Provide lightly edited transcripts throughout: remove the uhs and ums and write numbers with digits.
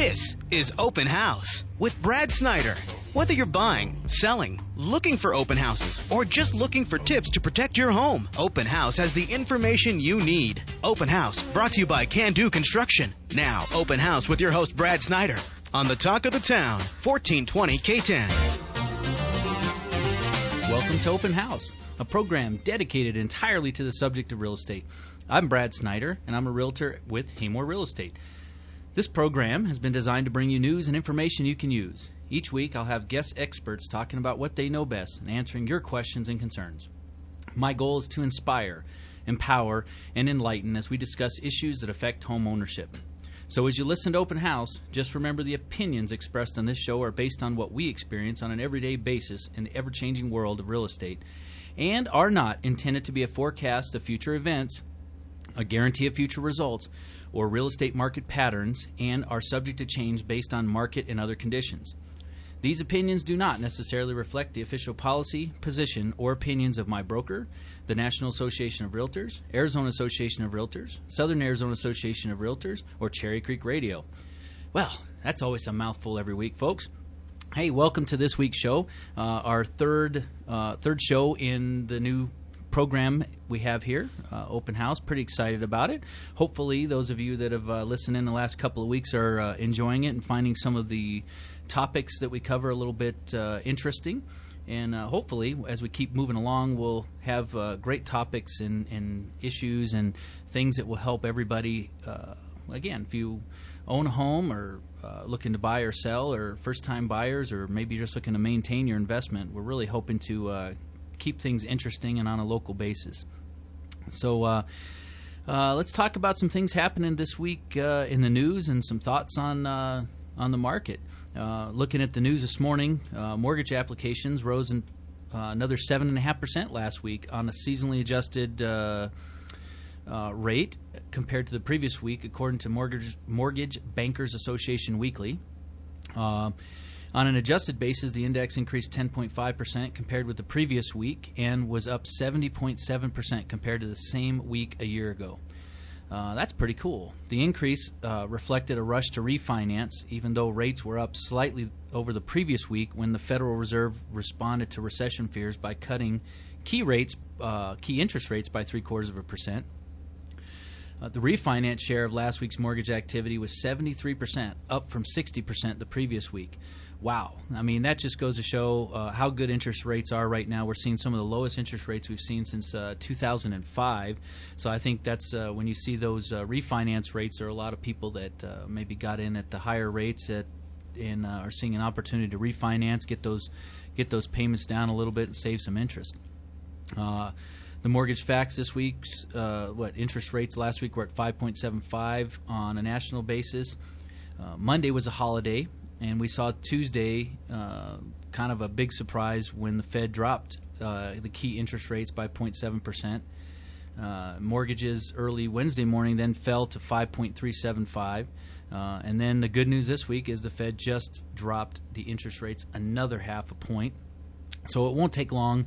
This is Open House with Brad Snyder. Whether you're buying, selling, looking for open houses, or just looking for tips to protect your home, Open House has the information you need. Open House, brought to you by Can Do Construction. Now, Open House with your host, Brad Snyder, on the Talk of the Town, 1420 KTAN. Welcome to Open House, a program dedicated entirely to the subject of real estate. I'm Brad Snyder, and I'm a realtor with Haymore Real Estate. This program has been designed to bring you news and information you can use. Each week, I'll have guest experts talking about what they know best and answering your questions and concerns. My goal is to inspire, empower, and enlighten as we discuss issues that affect home ownership. So as you listen to Open House, just remember the opinions expressed on this show are based on what we experience on an everyday basis in the ever-changing world of real estate and are not intended to be a forecast of future events, a guarantee of future results, or real estate market patterns, and are subject to change based on market and other conditions. These opinions do not necessarily reflect the official policy, position, or opinions of my broker, the National Association of Realtors, Arizona Association of Realtors, Southern Arizona Association of Realtors, or Cherry Creek Radio. Well, that's always a mouthful every week, folks. Hey, welcome to this week's show, our third show in the new program we have here, Open House. Pretty excited about it. Hopefully those of you that have listened in the last couple of weeks are enjoying it and finding some of the topics that we cover a little bit interesting. And hopefully, as we keep moving along, we'll have great topics and issues and things that will help everybody. Again, if you own a home or looking to buy or sell, or first-time buyers, or maybe just looking to maintain your investment, we're really hoping to keep things interesting and on a local basis. So let's talk about some things happening this week in the news and some thoughts on the market. Looking at the news this morning, mortgage applications rose another 7.5% last week on a seasonally adjusted rate compared to the previous week, according to Mortgage Bankers Association Weekly. On an adjusted basis, the index increased 10.5% compared with the previous week and was up 70.7% compared to the same week a year ago. That's pretty cool. The increase reflected a rush to refinance, even though rates were up slightly over the previous week when the Federal Reserve responded to recession fears by cutting key interest rates by 0.75%. The refinance share of last week's mortgage activity was 73%, up from 60% the previous week. Wow. I mean, that just goes to show how good interest rates are right now. We're seeing some of the lowest interest rates we've seen since 2005. So I think that's when you see those refinance rates, there are a lot of people that maybe got in at the higher rates and are seeing an opportunity to refinance, get those payments down a little bit and save some interest. The mortgage facts this week's interest rates last week were at 5.75 on a national basis. Monday was a holiday, and we saw Tuesday kind of a big surprise when the Fed dropped the key interest rates by 0.7%. Mortgages early Wednesday morning then fell to 5.375. And then the good news this week is the Fed just dropped the interest rates another 0.5 point. So it won't take long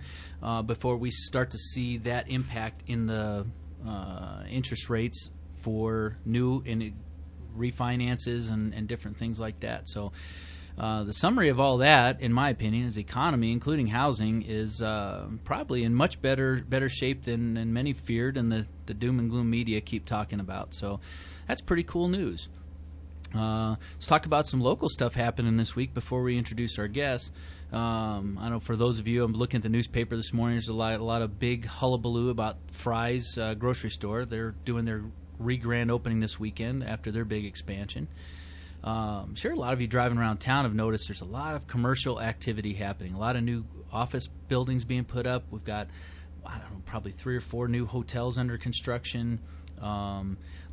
before we start to see that impact in the interest rates for new and refinances and different things like that. So the summary of all that, in my opinion, is the economy, including housing, is probably in much better shape than many feared and the doom and gloom media keep talking about. So that's pretty cool news. Let's talk about some local stuff happening this week before we introduce our guests. I know for those of you, I'm looking at the newspaper this morning, there's a lot of big hullabaloo about Fry's grocery store. They're doing their re-grand opening this weekend after their big expansion. I'm sure a lot of you driving around town have noticed there's a lot of commercial activity happening, a lot of new office buildings being put up. We've got, I don't know, probably 3 or 4 new hotels under construction. A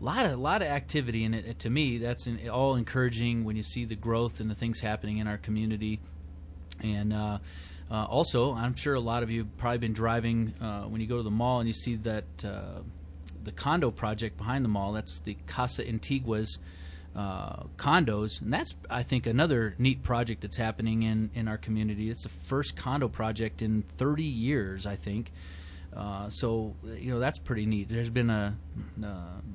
lot of activity, and it, to me, that's all encouraging when you see the growth and the things happening in our community. And also, I'm sure a lot of you have probably been driving when you go to the mall and you see that the condo project behind the mall. That's the Casa Antigua's condos, and that's, I think, another neat project that's happening in our community. It's the first condo project in 30 years, I think. So, you know, that's pretty neat. There's been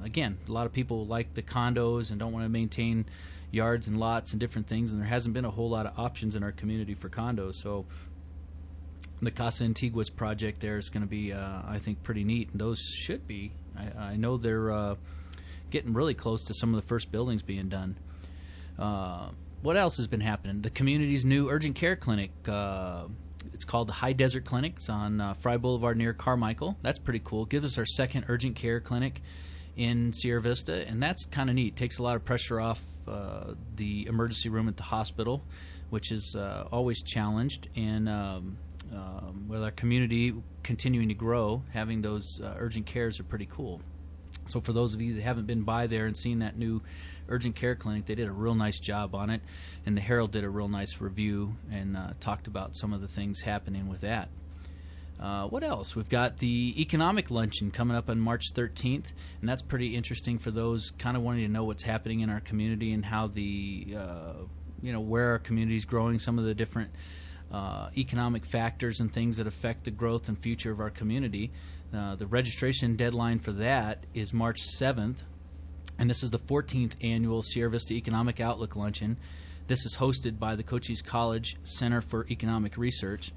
again, a lot of people like the condos and don't want to maintain yards and lots and different things, and there hasn't been a whole lot of options in our community for condos. So the Casa Antigua's project there is going to be, I think, pretty neat. And those should be, I know they're getting really close to some of the first buildings being done. What else has been happening? The community's new urgent care clinic, it's called the High Desert Clinics on Fry Boulevard near Carmichael. That's pretty cool. Gives us our second urgent care clinic in Sierra Vista, and that's kind of neat. Takes a lot of pressure off the emergency room at the hospital, which is always challenged. And with our community continuing to grow, having those urgent cares are pretty cool. So for those of you that haven't been by there and seen that new urgent care clinic, they did a real nice job on it, and the Herald did a real nice review and talked about some of the things happening with that. What else? We've got the economic luncheon coming up on March 13th, and that's pretty interesting for those kind of wanting to know what's happening in our community and how the, you know, where our community is growing, some of the different economic factors and things that affect the growth and future of our community. The registration deadline for that is March 7th, and this is the 14th annual Sierra Vista Economic Outlook Luncheon. This is hosted by the Cochise College Center for Economic Research,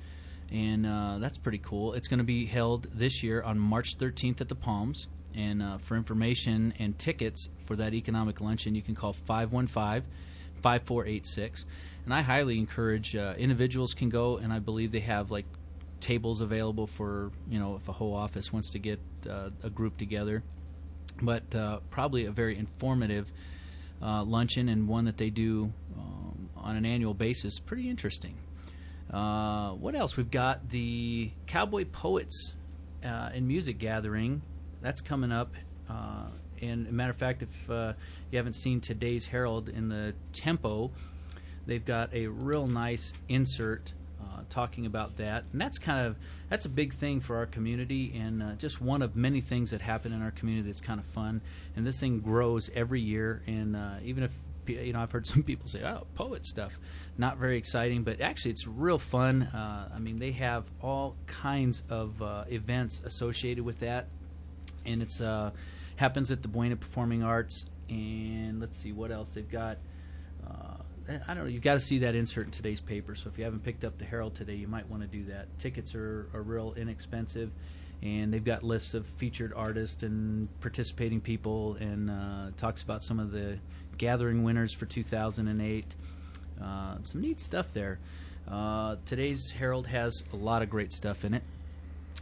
and that's pretty cool. It's going to be held this year on March 13th at the Palms, and for information and tickets for that economic luncheon, you can call 515-5486, and I highly encourage individuals can go, and I believe they have, like, tables available for, you know, if a whole office wants to get a group together. But probably a very informative luncheon, and one that they do on an annual basis. Pretty interesting. What else? We've got the Cowboy Poets and Music Gathering. That's coming up. And, as a matter of fact, if you haven't seen today's Herald in the Tempo, they've got a real nice insert talking about that, and that's a big thing for our community, and just one of many things that happen in our community that's kind of fun. And this thing grows every year, and even if, you know, I've heard some people say, oh, poet stuff, not very exciting, but actually it's real fun. I mean, they have all kinds of events associated with that, and it's happens at the Buena Performing Arts. And let's see what else they've got. I don't know, you've got to see that insert in today's paper, so if you haven't picked up the Herald today, you might want to do that. Tickets are real inexpensive, and they've got lists of featured artists and participating people, and talks about some of the gathering winners for 2008. Some neat stuff there. Today's Herald has a lot of great stuff in it.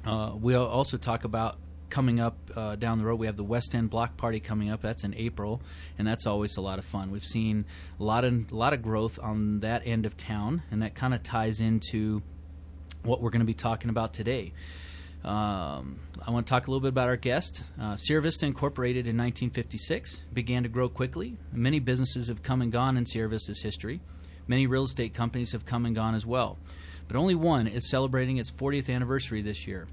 We'll also talk about coming up down the road, we have the West End Block Party coming up. That's in April, and that's always a lot of fun. We've seen a lot of growth on that end of town, and that kind of ties into what we're going to be talking about today. I want to talk a little bit about our guest. Sierra Vista Incorporated in 1956 began to grow quickly. Many businesses have come and gone in Sierra Vista's history. Many real estate companies have come and gone as well, but only one is celebrating its 40th anniversary this year.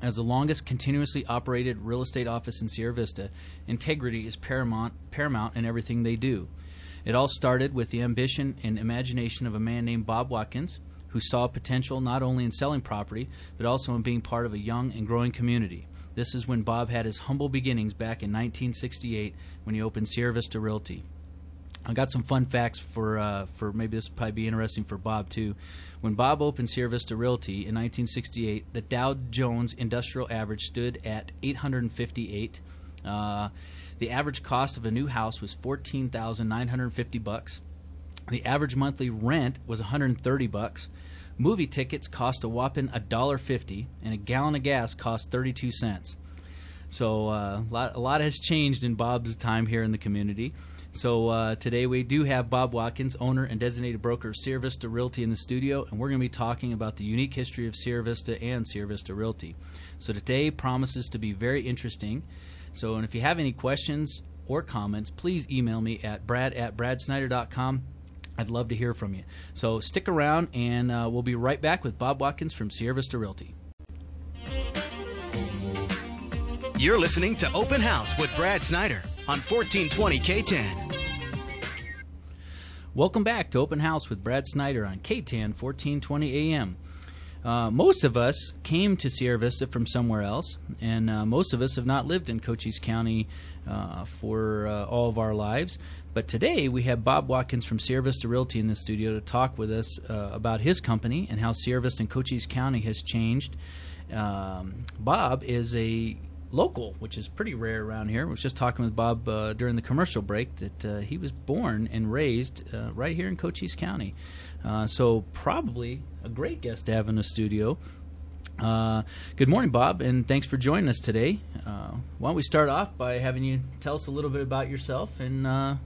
As the longest continuously operated real estate office in Sierra Vista, integrity is paramount in everything they do. It all started with the ambition and imagination of a man named Bob Watkins, who saw potential not only in selling property, but also in being part of a young and growing community. This is when Bob had his humble beginnings back in 1968 when he opened Sierra Vista Realty. I got some fun facts for maybe this will probably be interesting for Bob too. When Bob opened Sierra Vista Realty in 1968, the Dow Jones Industrial Average stood at 858. The average cost of a new house was $14,950. The average monthly rent was $130. Movie tickets cost a whopping $1.50, and a gallon of gas cost 32 cents. So a lot has changed in Bob's time here in the community. So today we do have Bob Watkins, owner and designated broker of Sierra Vista Realty, in the studio, and we're going to be talking about the unique history of Sierra Vista and Sierra Vista Realty. So today promises to be very interesting. So, and if you have any questions or comments, please email me at brad@bradsnyder.com. I'd love to hear from you. So stick around, and we'll be right back with Bob Watkins from Sierra Vista Realty. You're listening to Open House with Brad Snyder on 1420 KTAN. Welcome back to Open House with Brad Snyder on KTAN 1420 AM. Most of us came to Sierra Vista from somewhere else, and most of us have not lived in Cochise County for all of our lives. But today we have Bob Watkins from Sierra Vista Realty in the studio to talk with us about his company and how Sierra Vista and Cochise County has changed. Bob is a local, which is pretty rare around here. I was just talking with Bob during the commercial break that he was born and raised right here in Cochise County. So probably a great guest to have in the studio. Good morning, Bob, and thanks for joining us today. Why don't we start off by having you tell us a little bit about yourself and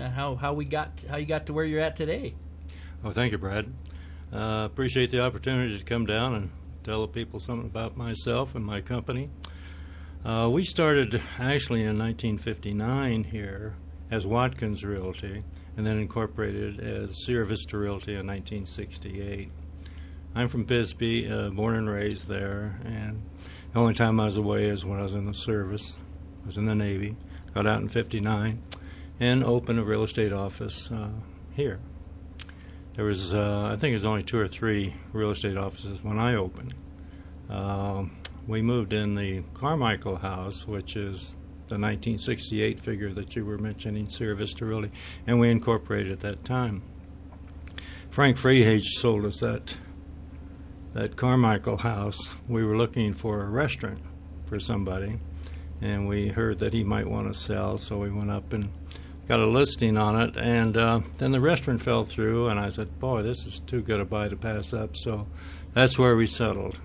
how you got to where you're at today. Oh, thank you, Brad. Appreciate the opportunity to come down and tell people something about myself and my company. We started actually in 1959 here as Watkins Realty and then incorporated as Sierra Vista Realty in 1968. I'm from Bisbee, born and raised there, and the only time I was away is when I was in the service. I was in the Navy, got out in 59, and opened a real estate office here. There was, I think it was only 2 or 3 real estate offices when I opened. We moved in the Carmichael House, which is the 1968 figure that you were mentioning, Sierra Vista Realty, and we incorporated at that time. Frank Freehage sold us that Carmichael House. We were looking for a restaurant for somebody, and we heard that he might want to sell, so we went up and got a listing on it, and then the restaurant fell through, and I said, boy, this is too good a buy to pass up, so that's where we settled.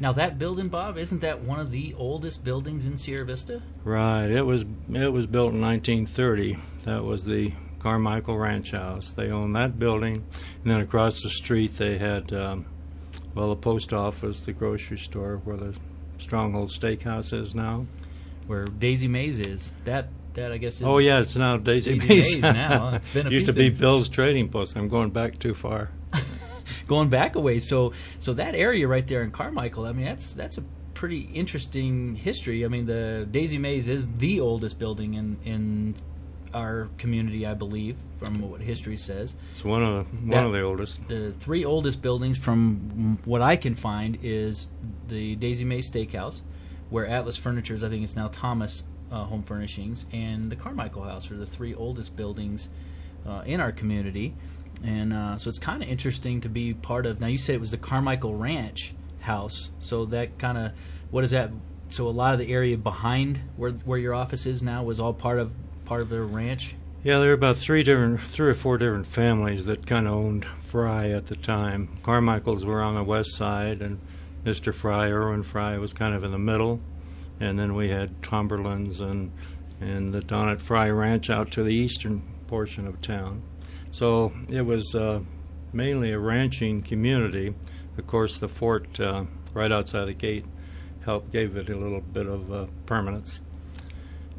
Now, that building, Bob, isn't that one of the oldest buildings in Sierra Vista? Right. It was built in 1930. That was the Carmichael Ranch House. They owned that building, and then across the street they had, the post office, the grocery store, where the Stronghold Steakhouse is now. Where Daisy Mae's is. That I guess is... Oh, yeah, it's now Daisy Mae's. Now. It's been a used to be things. Bill's Trading Post. I'm going back too far. Going back a ways. So that area right there in Carmichael, I mean, that's a pretty interesting history. I mean, the Daisy Mae's is the oldest building in our community, I believe, from what history says. It's one of the oldest. The 3 oldest buildings from what I can find is the Daisy Mae's Steakhouse, where Atlas Furniture, I think it's now Thomas Home Furnishings, and the Carmichael House are the 3 oldest buildings in our community, and so it's kind of interesting to be part of. Now, you said it was the Carmichael Ranch House, so that kind of, what is that? So a lot of the area behind where your office is now was all part of the ranch. Yeah, there were about 3 or 4 different families that kind of owned Fry at the time. Carmichael's were on the west side, and Mr. Fry, Irwin Fry, was kind of in the middle. And then we had Tomberlin's and the Donnet Fry Ranch out to the eastern portion of town. So it was mainly a ranching community. Of course, the fort right outside the gate gave it a little bit of permanence.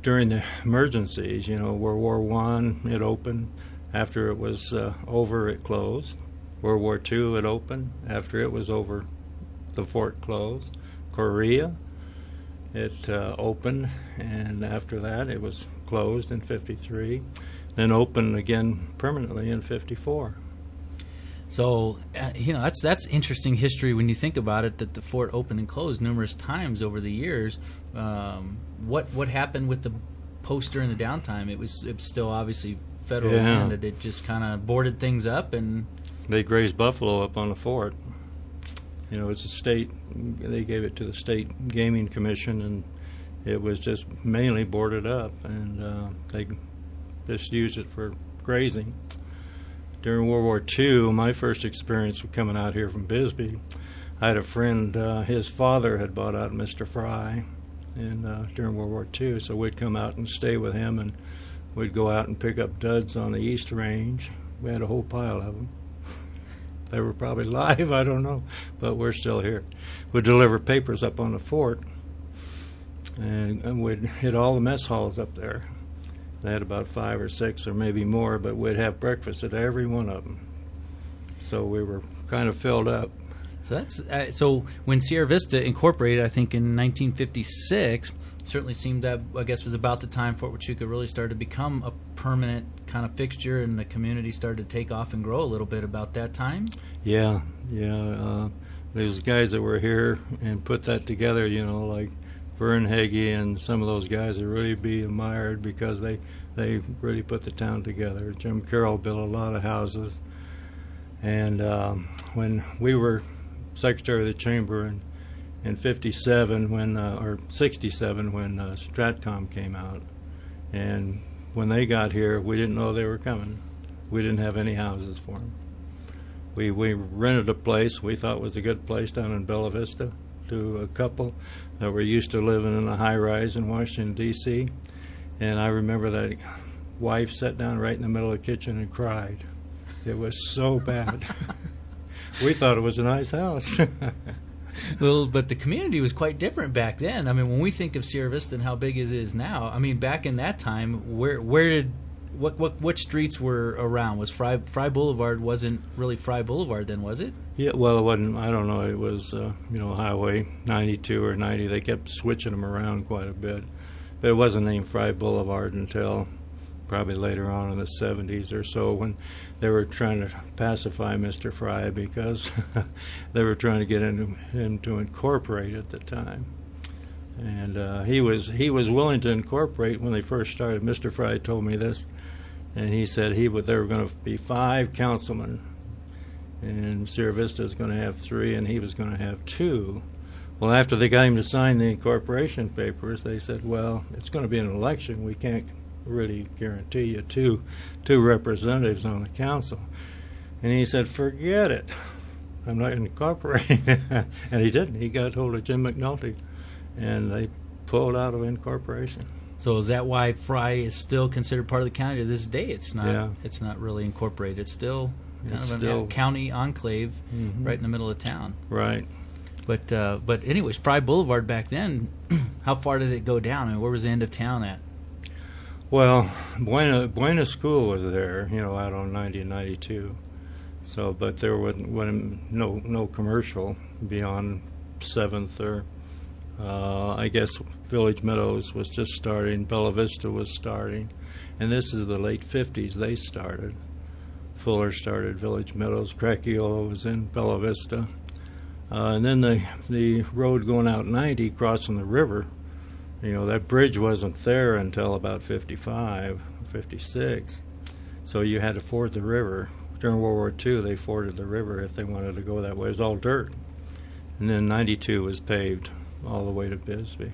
During the emergencies, World War I, it opened. After it was over, it closed. World War II, it opened. After it was over, the fort closed. Korea, it opened, and after that it was closed in 53, then opened again permanently in 54. So, that's interesting history when you think about it, that the fort opened and closed numerous times over the years. What happened with the post during the downtime? It was still obviously federal land. Yeah. It just kind of boarded things up, and they grazed buffalo up on the fort. It's a state, they gave it to the State Gaming Commission, and it was just mainly boarded up, and they just used it for grazing. During World War II, my first experience with coming out here from Bisbee, I had a friend, his father had bought out Mr. Fry and during World War II, so we'd come out and stay with him, and we'd go out and pick up duds on the East Range. We had a whole pile of them. They were probably live, I don't know, but we're still here. We'd deliver papers up on the fort, and we'd hit all the mess halls up there. They had about 5 or 6 or maybe more, but we'd have breakfast at every one of them. So we were kind of filled up. So that's so when Sierra Vista incorporated, I think in 1956, certainly seemed that, I guess, was about the time Fort Huachuca really started to become a permanent kind of fixture, and the community started to take off and grow a little bit about that time? Yeah. Those guys that were here and put that together, you know, like Vern Hagee and some of those guys are really be admired because they really put the town together. Jim Carroll built a lot of houses. And when we were Secretary of the Chamber in 57 when, or 67 when Stratcom came out, and when they got here, we didn't know they were coming. We didn't have any houses for them. We rented a place we thought was a good place down in Bella Vista to a couple that were used to living in a high-rise in Washington, D.C. And I remember that wife sat down right in the middle of the kitchen and cried. It was so bad. We thought it was a nice house. Well, but the community was quite different back then. I mean, when we think of Sierra Vista and how big it is now, I mean, back in that time, what streets were around? Was Fry Boulevard wasn't really Fry Boulevard then, was it? Yeah, well, it wasn't. I don't know. It was Highway 92 or 90. They kept switching them around quite a bit, but it wasn't named Fry Boulevard until probably later on in the 70s or so, when they were trying to pacify Mr. Fry because they were trying to get him to incorporate at the time. And he was willing to incorporate when they first started. Mr. Fry told me this, and he said there were going to be 5 councilmen, and Sierra Vista is going to have 3, and he was going to have 2. Well, after they got him to sign the incorporation papers, they said, well, it's going to be an election. We can't really guarantee you two representatives on the council. And he said, forget it, I'm not incorporating. And he didn't. He got hold of Jim McNulty, and they pulled out of incorporation. So is that why Fry is still considered part of the county to this day? It's not. Yeah. It's not really incorporated. It's still kind of a county enclave, mm-hmm, right in the middle of town. Right. But anyways, Fry Boulevard back then, how far did it go down? I mean, where was the end of town at? Well, Buena School was there, out on 90 and 92. So, but there wasn't no commercial beyond 7th or I guess Village Meadows was just starting. Bella Vista was starting, and this is the late 50s. They started. Fuller started Village Meadows. Cracchiola was in Bella Vista, and then the road going out 90 crossing the river. That bridge wasn't there until about 55, 56. So you had to ford the river. During World War II, they forded the river if they wanted to go that way. It was all dirt. And then 92 was paved all the way to Bisbee.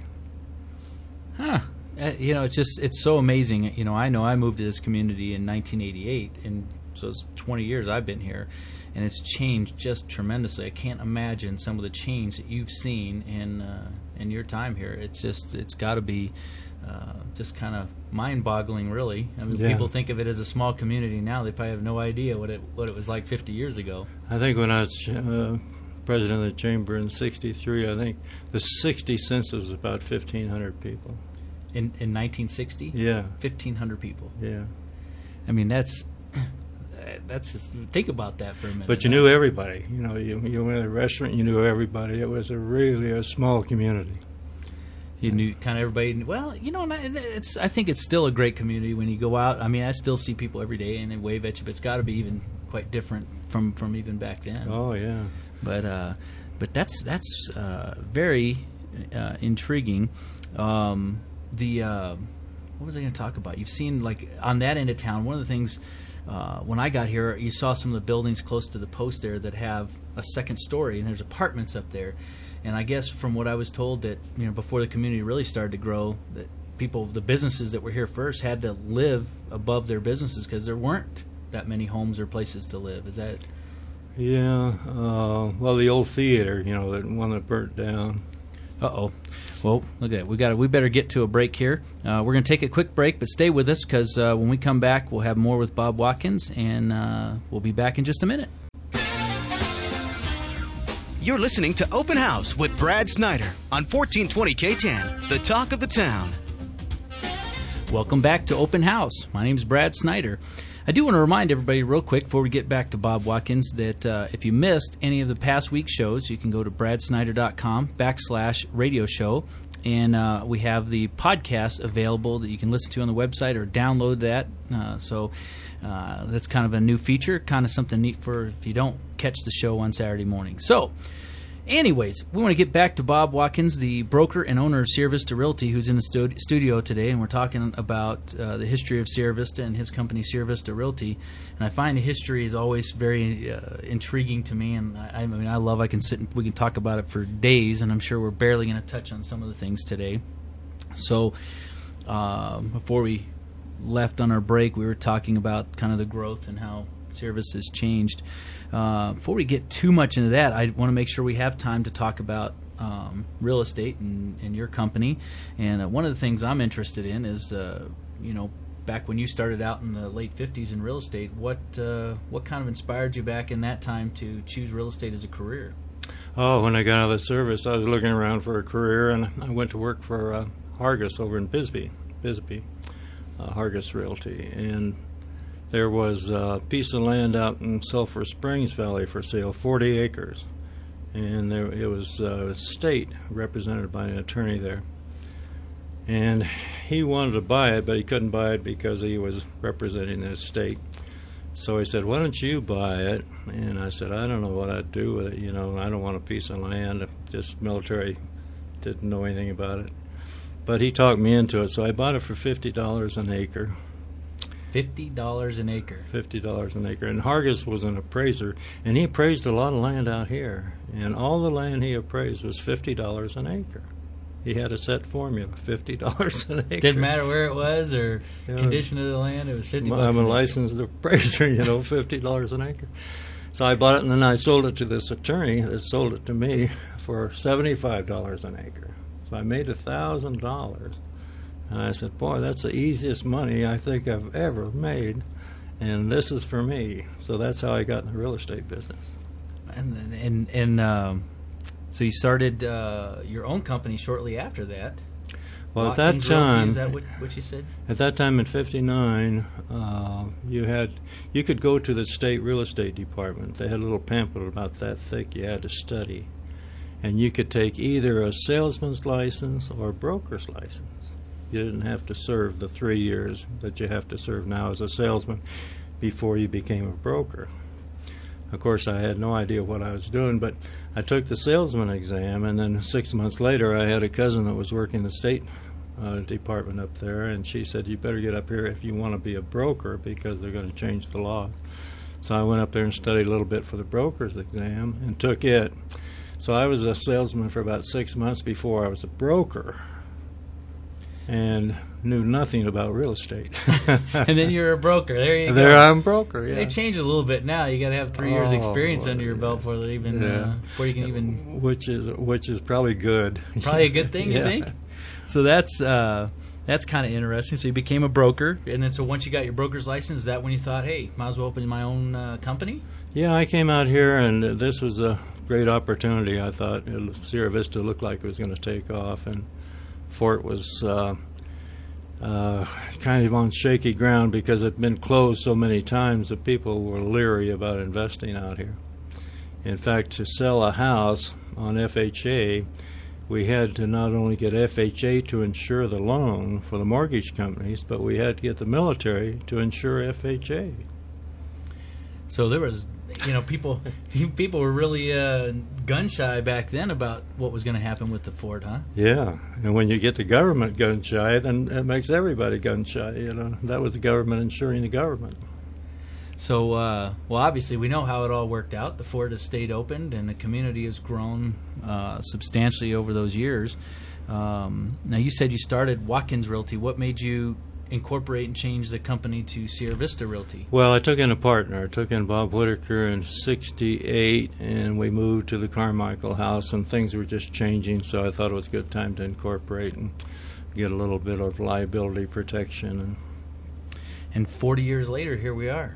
Huh. It's so amazing. I know I moved to this community in 1988, and so it's 20 years I've been here, and it's changed just tremendously. I can't imagine some of the change that you've seen in your time here. It's got to be just kind of mind-boggling, really. I mean, People think of it as a small community now. They probably have no idea what it was like 50 years ago. I think when I was president of the chamber in 63, I think the 60 census was about 1,500 people. In 1960? Yeah. 1,500 people. Yeah. I mean, that's just, think about that for a minute. But you knew everybody. You went to the restaurant, you knew everybody. It was really a small community. You knew kind of everybody. Well, I think it's still a great community when you go out. I mean, I still see people every day and they wave at you, but it's got to be even quite different from even back then. Oh, yeah. But that's very intriguing. What was I going to talk about? You've seen, like, on that end of town, one of the things when I got here, you saw some of the buildings close to the post there that have a second story, and there's apartments up there. And I guess from what I was told that, before the community really started to grow, that the businesses that were here first had to live above their businesses because there weren't that many homes or places to live. Is that? Yeah. Well, the old theater, that one that burnt down. Uh-oh. Well, look at that. We better get to a break here. We're going to take a quick break, but stay with us because when we come back, we'll have more with Bob Watkins, and we'll be back in just a minute. You're listening to Open House with Brad Snyder on 1420 KTAN, the talk of the town. Welcome back to Open House. My name is Brad Snyder. I do want to remind everybody real quick before we get back to Bob Watkins that if you missed any of the past week's shows, you can go to BradSnyder.com/radio show And we have the podcast available that you can listen to on the website or download that. So that's kind of a new feature, kind of something neat for if you don't catch the show on Saturday morning. So anyways, we want to get back to Bob Watkins, the broker and owner of Sierra Vista Realty, who's in the studio today. And we're talking about the history of Sierra Vista and his company, Sierra Vista Realty. And I find the history is always very intriguing to me. And I mean, I love, I can sit and we can talk about it for days. And I'm sure we're barely going to touch on some of the things today. So before we left on our break, we were talking about kind of the growth and how Sierra Vista has changed. Before we get too much into that, I want to make sure we have time to talk about real estate and your company. And one of the things I'm interested in is, back when you started out in the late 50s in real estate, what kind of inspired you back in that time to choose real estate as a career? Oh, when I got out of the service, I was looking around for a career, and I went to work for Hargis over in Bisbee, Hargis Realty. And there was a piece of land out in Sulphur Springs Valley for sale, 40 acres. And there, it was a state represented by an attorney there. And he wanted to buy it, but he couldn't buy it because he was representing the state. So he said, why don't you buy it? And I said, I don't know what I'd do with it. You know, I don't want a piece of land. Just military, didn't know anything about it. But he talked me into it, so I bought it for $50 an acre. $50 an acre. And Hargis was an appraiser, and he appraised a lot of land out here. And all the land he appraised was $50 an acre. He had a set formula, $50 an acre. Didn't matter where it was or condition of the land, it was $50 an acre. I'm a licensed appraiser, $50 an acre. So I bought it, and then I sold it to this attorney that sold it to me for $75 an acre. So I made $1,000. And I said, boy, that's the easiest money I think I've ever made, and this is for me. So that's how I got in the real estate business. And so you started your own company shortly after that. Well, Watkins at that time, Realty, is that what you said? At that time in '59, you could go to the state real estate department. They had a little pamphlet about that thick. You had to study, and you could take either a salesman's license or a broker's license. You didn't have to serve the 3 years that you have to serve now as a salesman before you became a broker. Of course, I had no idea what I was doing, but I took the salesman exam, and then 6 months later, I had a cousin that was working the state department up there, and she said, you better get up here if you want to be a broker because they're going to change the law. So I went up there and studied a little bit for the broker's exam and took it. So I was a salesman for about 6 months before I was a broker, and knew nothing about real estate. And then you're a broker. There you go. I'm a broker, yeah. They changed a little bit now. You got to have 3 years experience under your belt before they even before you can even which is probably good. Probably a good thing, you think? So that's kind of interesting. So you became a broker, and then so once you got your broker's license, is that when you thought, "Hey, might as well open my own company?" Yeah, I came out here and this was a great opportunity. I thought Sierra Vista looked like it was going to take off, and Fort was kind of on shaky ground because it had been closed so many times that people were leery about investing out here. In fact, to sell a house on FHA, we had to not only get FHA to insure the loan for the mortgage companies, but we had to get the military to insure FHA. So there was... people were really gun-shy back then about what was going to happen with the Ford, huh? Yeah, and when you get the government gun-shy, then it makes everybody gun-shy, That was the government insuring the government. So, obviously we know how it all worked out. The Ford has stayed open, and the community has grown substantially over those years. Now, you said you started Watkins Realty. What made you incorporate and change the company to Sierra Vista Realty? Well, I took in a partner. I took in Bob Whitaker in 1968, and we moved to the Carmichael House, and things were just changing, so I thought it was a good time to incorporate and get a little bit of liability protection. And 40 years later, here we are.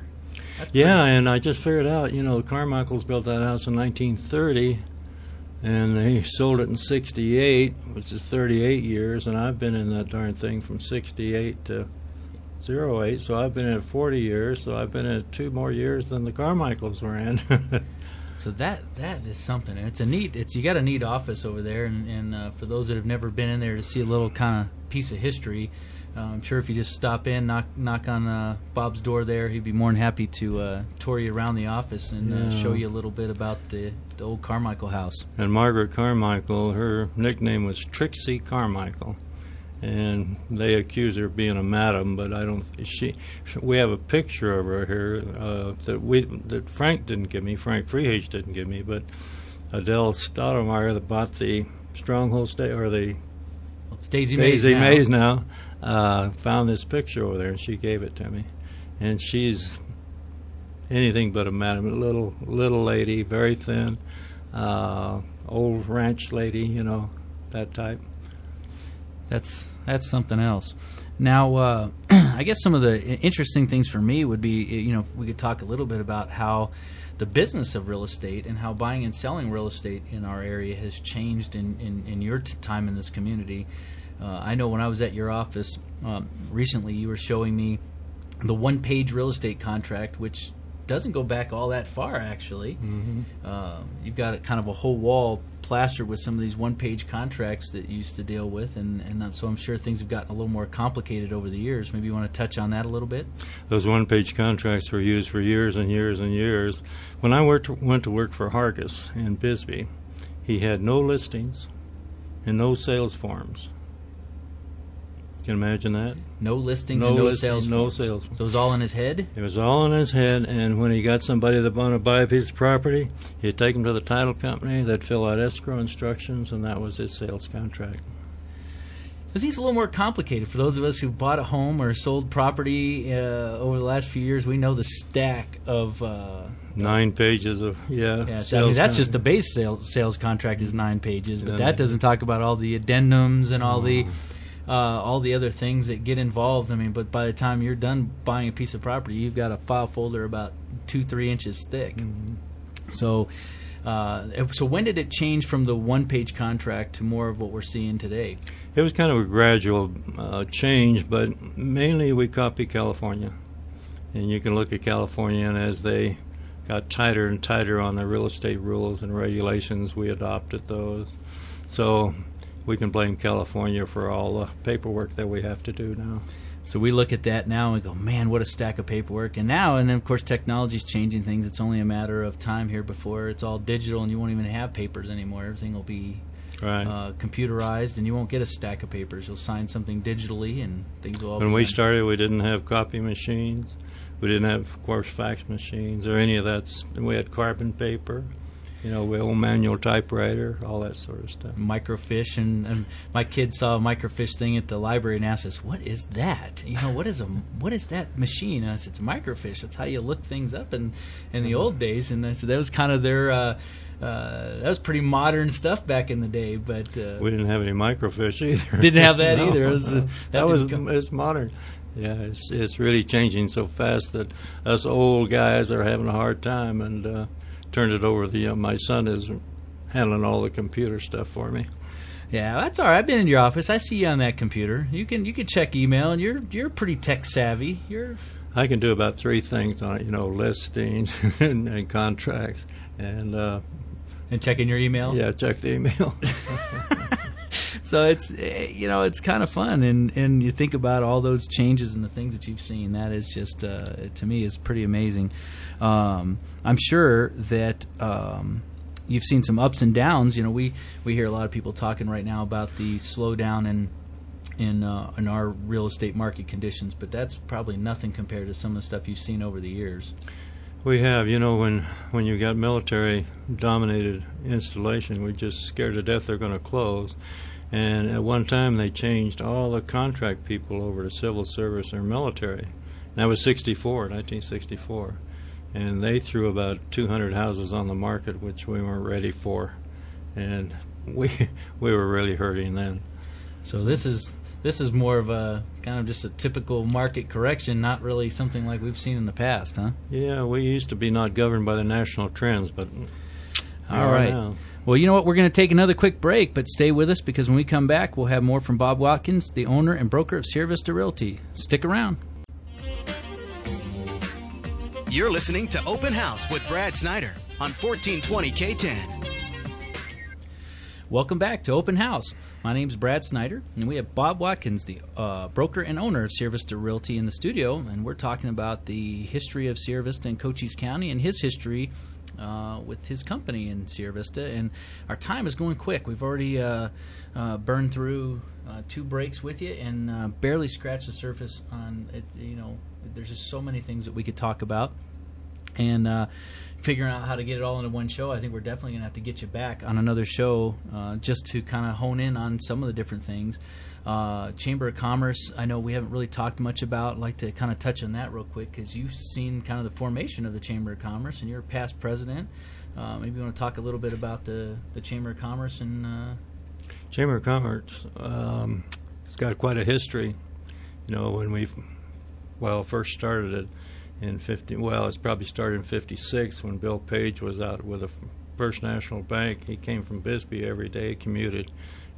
And I just figured out, Carmichael's built that house in 1930, and they sold it in 1968, which is 38 years, and I've been in that darn thing from 1968 to 2008, so I've been in it 40 years, so I've been in it 2 more years than the Carmichaels were in. So that is something, and it's a neat. You got a neat office over there, and for those that have never been in there to see a little kind of piece of history, I'm sure if you just stop in, knock on Bob's door there, he'd be more than happy to tour you around the office and show you a little bit about the old Carmichael house. And Margaret Carmichael, her nickname was Trixie Carmichael, and they accuse her of being a madam, but I don't. We have a picture of her here that Frank didn't give me. Frank Freehage didn't give me, but Adele Stoudemire that bought the Stronghold it's Daisy Mae's now. Found this picture over there, and she gave it to me. And she's anything but a madam, a little lady, very thin, old ranch lady, that type. That's something else. Now, I guess some of the interesting things for me would be, if we could talk a little bit about how the business of real estate and how buying and selling real estate in our area has changed in your time in this community. I know when I was at your office recently, you were showing me the one-page real estate contract, which doesn't go back all that far, actually. Mm-hmm. You've got kind of a whole wall plastered with some of these one-page contracts that you used to deal with, and so I'm sure things have gotten a little more complicated over the years. Maybe you want to touch on that a little bit? Those one-page contracts were used for years and years and years. When I went to work for Hargis in Bisbee, he had no listings and no sales forms. Can you imagine that? No listings and no sales forms. No sales. So it was all in his head? It was all in his head, and when he got somebody that wanted to buy a piece of property, he'd take them to the title company, they'd fill out escrow instructions, and that was his sales contract. Because he's a little more complicated. For those of us who bought a home or sold property over the last few years, we know the stack of... 9 pages of, that's just the base sales contract is 9 pages, but that doesn't talk about all the addendums and all the... all the other things that get involved. I mean, but by the time you're done buying a piece of property, you've got a file folder about 2-3 inches thick. Mm-hmm. So when did it change from the one-page contract to more of what we're seeing today? It was kind of a gradual change, but mainly we copy California. And you can look at California, and as they got tighter and tighter on the real estate rules and regulations, we adopted those. So... we can blame California for all the paperwork that we have to do now. So we look at that now and go, man, what a stack of paperwork. And then, of course, technology's changing things. It's only a matter of time here before it's all digital and you won't even have papers anymore. Everything will be computerized, and you won't get a stack of papers. You'll sign something digitally, and things will all be done. When we started, we didn't have copy machines. We didn't have, of course, fax machines or any of that. We had carbon paper. We old manual typewriter, all that sort of stuff. Microfiche, and my kid saw a microfiche thing at the library and asked us, "What is that? What is that machine?" And I said, "It's microfiche. That's how you look things up in the old days." And I said that was kind of their that was pretty modern stuff back in the day. But we didn't have any microfiche either. Didn't have that either. It was, it's modern. Yeah, it's really changing so fast that us old guys are having a hard time and. Turned it over to my son is handling all the computer stuff for me. Yeah, that's all right. I've been in your office. I see you on that computer. You can check email, and you're pretty tech savvy. I can do about 3 things on it. Listings and contracts and checking your email. Yeah, check the email. So it's kind of fun, and you think about all those changes and the things that you've seen. That is just to me is pretty amazing. I'm sure that you've seen some ups and downs. We hear a lot of people talking right now about the slowdown in our real estate market conditions, but that's probably nothing compared to some of the stuff you've seen over the years. We have, when you got military-dominated installation, we're just scared to death they're going to close. And at one time, they changed all the contract people over to civil service or military. And that was 1964. And they threw about 200 houses on the market, which we weren't ready for. And we were really hurting then. So this is more of a kind of just a typical market correction, not really something like we've seen in the past, huh? Yeah, we used to be not governed by the national trends, but all right. Now. Well, you know what? We're going to take another quick break, but stay with us because when we come back, we'll have more from Bob Watkins, the owner and broker of Sierra Vista Realty. Stick around. You're listening to Open House with Brad Snyder. on 1420 KTAN. Welcome back to Open House. My name is Brad Snyder, and we have Bob Watkins, the broker and owner of Sierra Vista Realty, in the studio, and we're talking about the history of Sierra Vista and Cochise County and his history with his company in Sierra Vista. And our time is going quick. We've already burned through two breaks with you and barely scratched the surface on it. You know, there's just so many things that we could talk about. And figuring out how to get it all into one show, I think we're definitely going to have to get you back on another show just to kind of hone in on some of the different things. Chamber of Commerce, I know we haven't really talked much about. I'd like to kind of touch on that real quick because you've seen kind of the formation of the Chamber of Commerce and you're a past president. Maybe you want to talk a little bit about the Chamber of Commerce. And Chamber of Commerce, it's got quite a history. You know, when we first started it, it's probably started in 56 when Bill Page was out with the First National Bank. He came from Bisbee every day, commuted,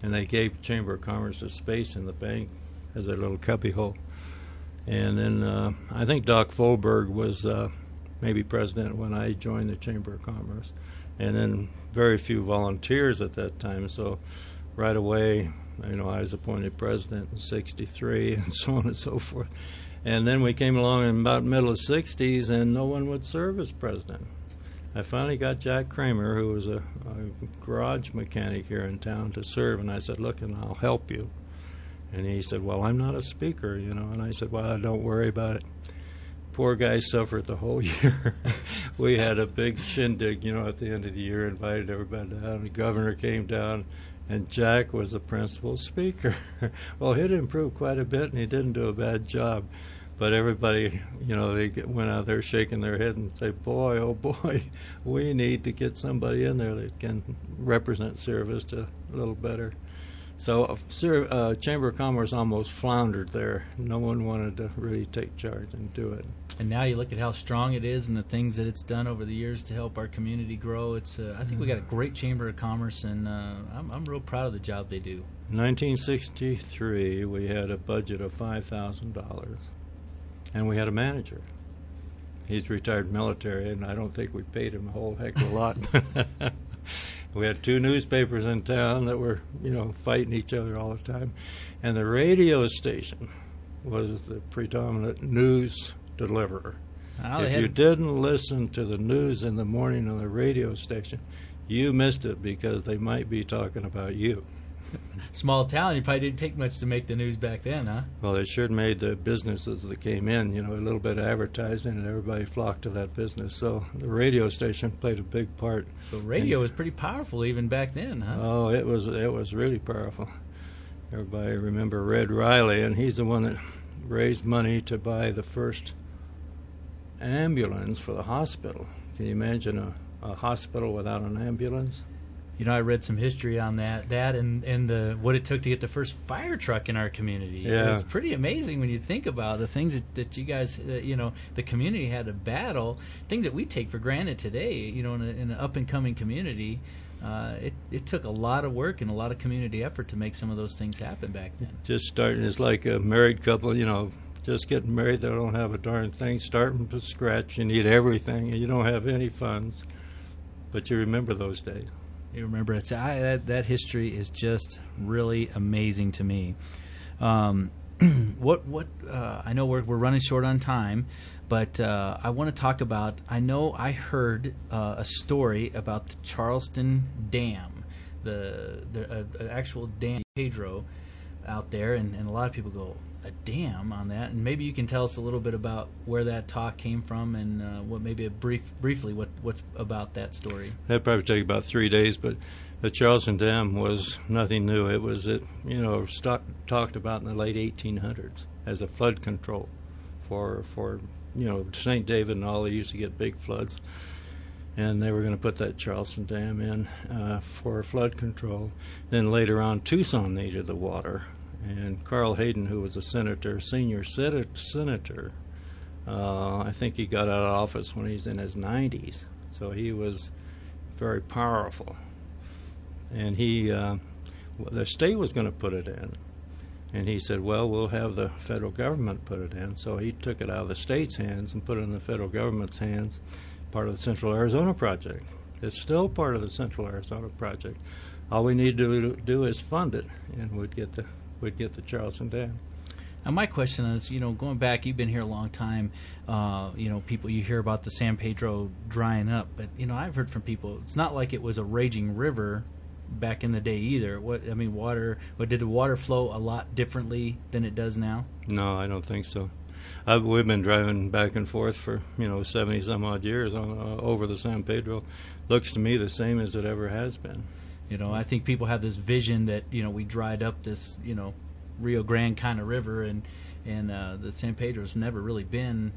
and they gave Chamber of Commerce a space in the bank as their little cubbyhole. And then I think Doc Folberg was maybe president when I joined the Chamber of Commerce. And then very few volunteers at that time, so right away, you know, I was appointed president in 63 and so on and so forth. And then we came along in about the middle of the 60s, and no one would serve as president. I finally got Jack Kramer, who was a garage mechanic here in town, to serve. And I said, look, and I'll help you. And he said, well, I'm not a speaker, you know. And I said, well, don't worry about it. Poor guy suffered the whole year. We had a big shindig, you know, at the end of the year, invited everybody down. The governor came down. And Jack was the principal speaker. Well, he'd improved quite a bit, and he didn't do a bad job. But everybody, you know, they went out there shaking their head and say, boy, oh boy, we need to get somebody in there that can represent Sierra Vista a little better. So Chamber of Commerce almost floundered there. No one wanted to really take charge and do it. And now you look at how strong it is and the things that it's done over the years to help our community grow. It's I think we got a great Chamber of Commerce, and I'm real proud of the job they do. In 1963, we had a budget of $5,000, and we had a manager. He's retired military, and I don't think we paid him a whole heck of a lot. We had two newspapers in town that were, you know, fighting each other all the time. And the radio station was the predominant news deliverer. If you didn't listen to the news in the morning on the radio station, you missed it because they might be talking about you. Small town, it probably didn't take much to make the news back then, huh? Well, it sure made the businesses that came in, you know, a little bit of advertising, and everybody flocked to that business. So the radio station played a big part. So radio was pretty powerful even back then, huh? Oh, it was really powerful. Everybody remember Red Riley, and he's the one that raised money to buy the first ambulance for the hospital. Can you imagine a hospital without an ambulance? You know, I read some history on that and what it took to get the first fire truck in our community. Yeah. You know, it's pretty amazing when you think about the things that you guys, you know, the community had to battle, things that we take for granted today, you know, in an up-and-coming community. It took a lot of work and a lot of community effort to make some of those things happen back then. Just starting, it's like a married couple, you know, just getting married. They don't have a darn thing. Starting from scratch, you need everything, and you don't have any funds. But you remember those days. You remember it. That history is just really amazing to me. I know we're running short on time, but I want to talk about. I know I heard a story about the Charleston Dam, the actual dam, Pedro, out there, and a lot of people go, a dam on that, and maybe you can tell us a little bit about where that talk came from and what maybe briefly what's about that story. That'd probably take about 3 days, but the Charleston Dam was nothing new. It was talked about in the late 1800s as a flood control for you know, St. David and all. They used to get big floods, and they were going to put that Charleston Dam in for flood control. Then later on, Tucson needed the water. And Carl Hayden, who was a senator, senior senator, I think he got out of office when he was in his 90s. So he was very powerful. And the state was going to put it in. And he said, well, we'll have the federal government put it in. So he took it out of the state's hands and put it in the federal government's hands. part of the Central Arizona Project. It's still part of the Central Arizona Project. All we need to do is fund it, and we'd get the Charleston Dam. Now my question is, going back, you've been here a long time. People, you hear about the San Pedro drying up, but I've heard from people it's not like it was a raging river back in the day either. Did the water flow a lot differently than it does now? No, I don't think so. We've been driving back and forth for 70 some odd years over the San Pedro. Looks to me the same as it ever has been. I think people have this vision that we dried up this Rio Grande kind of river, and the San Pedro's never really been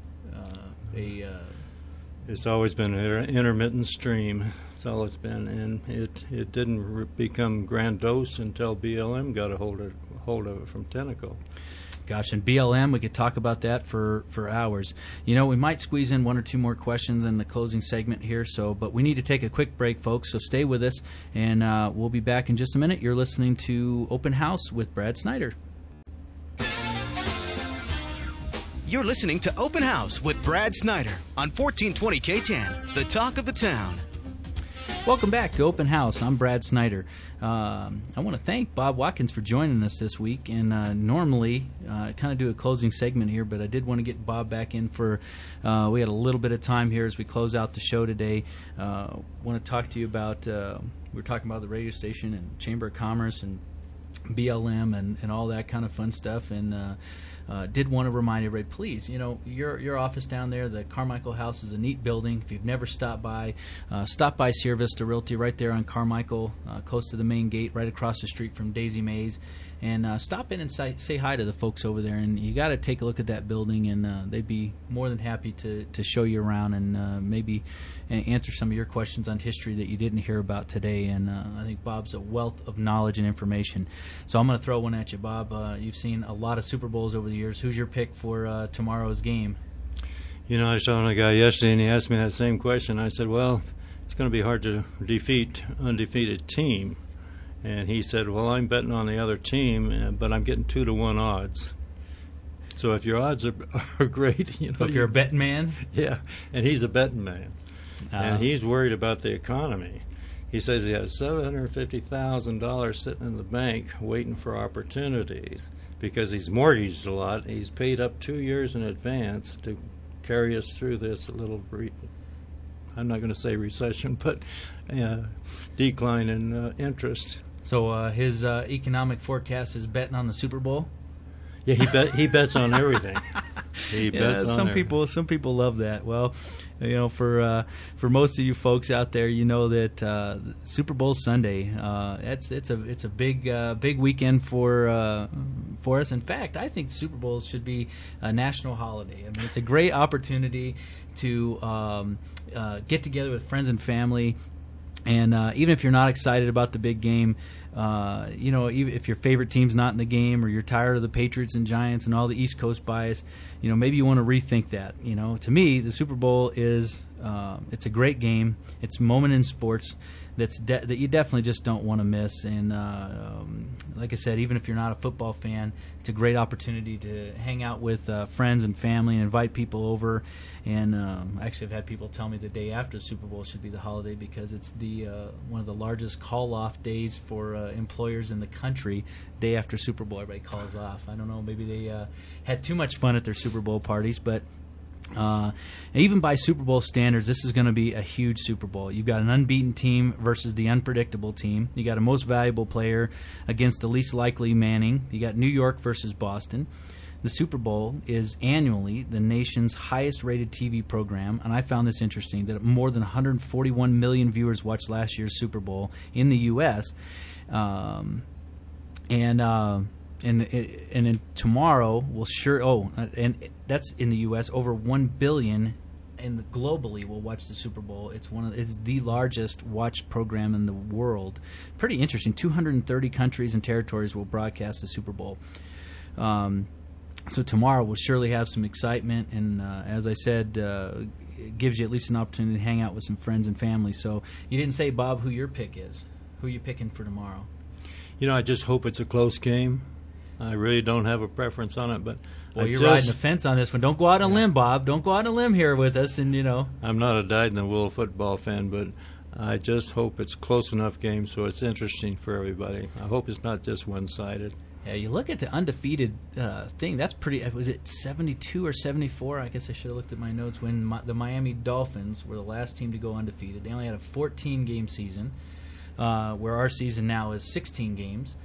It's always been an intermittent stream. It's all it's been, and it didn't become grandiose until BLM got a hold of it from Tenneco. Gosh, and BLM, we could talk about that for hours. We might squeeze in one or two more questions in the closing segment here, but we need to take a quick break, folks, so stay with us, and we'll be back in just a minute. You're listening to Open House with Brad Snyder. You're listening to Open House with Brad Snyder on 1420 KTAN, the talk of the town. Welcome back to Open House. I'm Brad Snyder. I want to thank Bob Watkins for joining us this week. And normally I kind of do a closing segment here, but I did want to get Bob back in we had a little bit of time here as we close out the show today. Want to talk to you about, we're talking about the radio station and Chamber of Commerce and BLM and all that kind of fun stuff. And did want to remind everybody, please, your office down there, the Carmichael House, is a neat building. If you've never stopped by, stop by Sierra Vista Realty right there on Carmichael, close to the main gate, right across the street from Daisy Mae's, and stop in and say hi to the folks over there. And you got to take a look at that building, and they'd be more than happy to show you around and maybe answer some of your questions on history that you didn't hear about today. And I think Bob's a wealth of knowledge and information. So I'm going to throw one at you, Bob. You've seen a lot of Super Bowls over the years. Who's your pick for tomorrow's game? I was talking to a guy yesterday, and he asked me that same question. I said, well, it's going to be hard to defeat undefeated team. And he said, well, I'm betting on the other team, but I'm getting 2-1 odds. So if your odds are great, so if you're a betting man? Yeah, and he's a betting man. And he's worried about the economy. He says he has $750,000 sitting in the bank waiting for opportunities because he's mortgaged a lot. He's paid up 2 years in advance to carry us through this little, I'm not going to say recession, but decline in interest. So his economic forecast is betting on the Super Bowl? Yeah, he bets on everything. Some people love that. Well, for most of you folks out there, that Super Bowl Sunday, it's a big weekend for us. In fact, I think Super Bowls should be a national holiday. I mean, it's a great opportunity to get together with friends and family. And even if you're not excited about the big game, even if your favorite team's not in the game or you're tired of the Patriots and Giants and all the East Coast bias, maybe you want to rethink that. To me, the Super Bowl is it's a great game. It's a moment in sports that you definitely just don't want to miss. And like I said, even if you're not a football fan, it's a great opportunity to hang out with friends and family and invite people over. And actually, I've had people tell me the day after the Super Bowl should be the holiday because it's the one of the largest call-off days for employers in the country. Day after Super Bowl, everybody calls off. I don't know, maybe they had too much fun at their Super Bowl parties, but even by Super Bowl standards, this is going to be a huge Super Bowl. You've got an unbeaten team versus the unpredictable team. You got a most valuable player against the least likely Manning. You got New York versus Boston. The Super Bowl is annually the nation's highest-rated TV program, and I found this interesting, that more than 141 million viewers watched last year's Super Bowl in the U.S., and then tomorrow that's in the U.S. Over 1 billion, and globally will watch the Super Bowl. It's the largest watched program in the world. Pretty interesting. 230 countries and territories will broadcast the Super Bowl. So tomorrow we'll surely have some excitement, and as I said, it gives you at least an opportunity to hang out with some friends and family. So you didn't say, Bob, who your pick is. Who are you picking for tomorrow? I just hope it's a close game. I really don't have a preference on it, but Well, you're riding the fence on this one. Don't go out on a limb, Bob. Don't go out on a limb here with us. And, you know, I'm not a dyed-in-the-wool football fan, but I just hope it's close enough game so it's interesting for everybody. I hope it's not just one-sided. Yeah, you look at the undefeated thing. That's pretty. Was it 72 or 74? I guess I should have looked at my notes when the Miami Dolphins were the last team to go undefeated. They only had a 14-game season, where our season now is 16 games.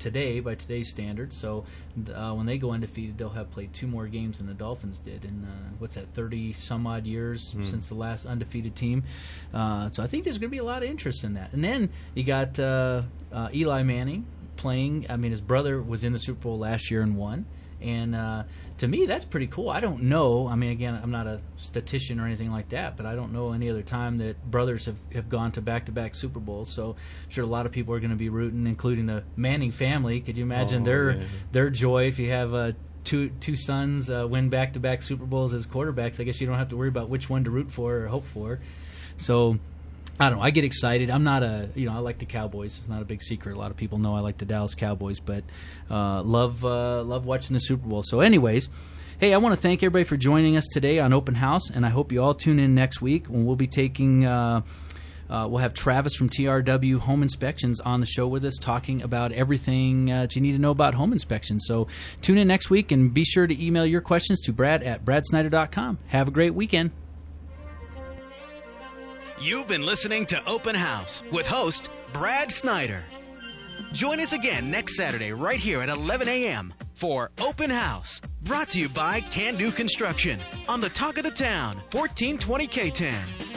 Today, by today's standards. So when they go undefeated, they'll have played two more games than the Dolphins did in, what's that, 30-some-odd years since the last undefeated team. So I think there's going to be a lot of interest in that. And then you got Eli Manning playing. I mean, his brother was in the Super Bowl last year and won. And to me, that's pretty cool. I don't know. I mean, again, I'm not a statistician or anything like that, but I don't know any other time that brothers have gone to back-to-back Super Bowls. So I'm sure a lot of people are going to be rooting, including the Manning family. Could you imagine their joy if you have two sons win back-to-back Super Bowls as quarterbacks? I guess you don't have to worry about which one to root for or hope for. So I don't know. I get excited. I'm not a, you know, I like the Cowboys. It's not a big secret. A lot of people know I like the Dallas Cowboys, but love watching the Super Bowl. So anyways, hey, I want to thank everybody for joining us today on Open House, and I hope you all tune in next week when we'll be taking we'll have Travis from TRW Home Inspections on the show with us talking about everything that you need to know about home inspections. So tune in next week and be sure to email your questions to brad@bradsnyder.com. Have a great weekend. You've been listening to Open House with host Brad Snyder. Join us again next Saturday right here at 11 a.m. for Open House, brought to you by Can Do Construction on the Talk of the Town, 1420 KTAN.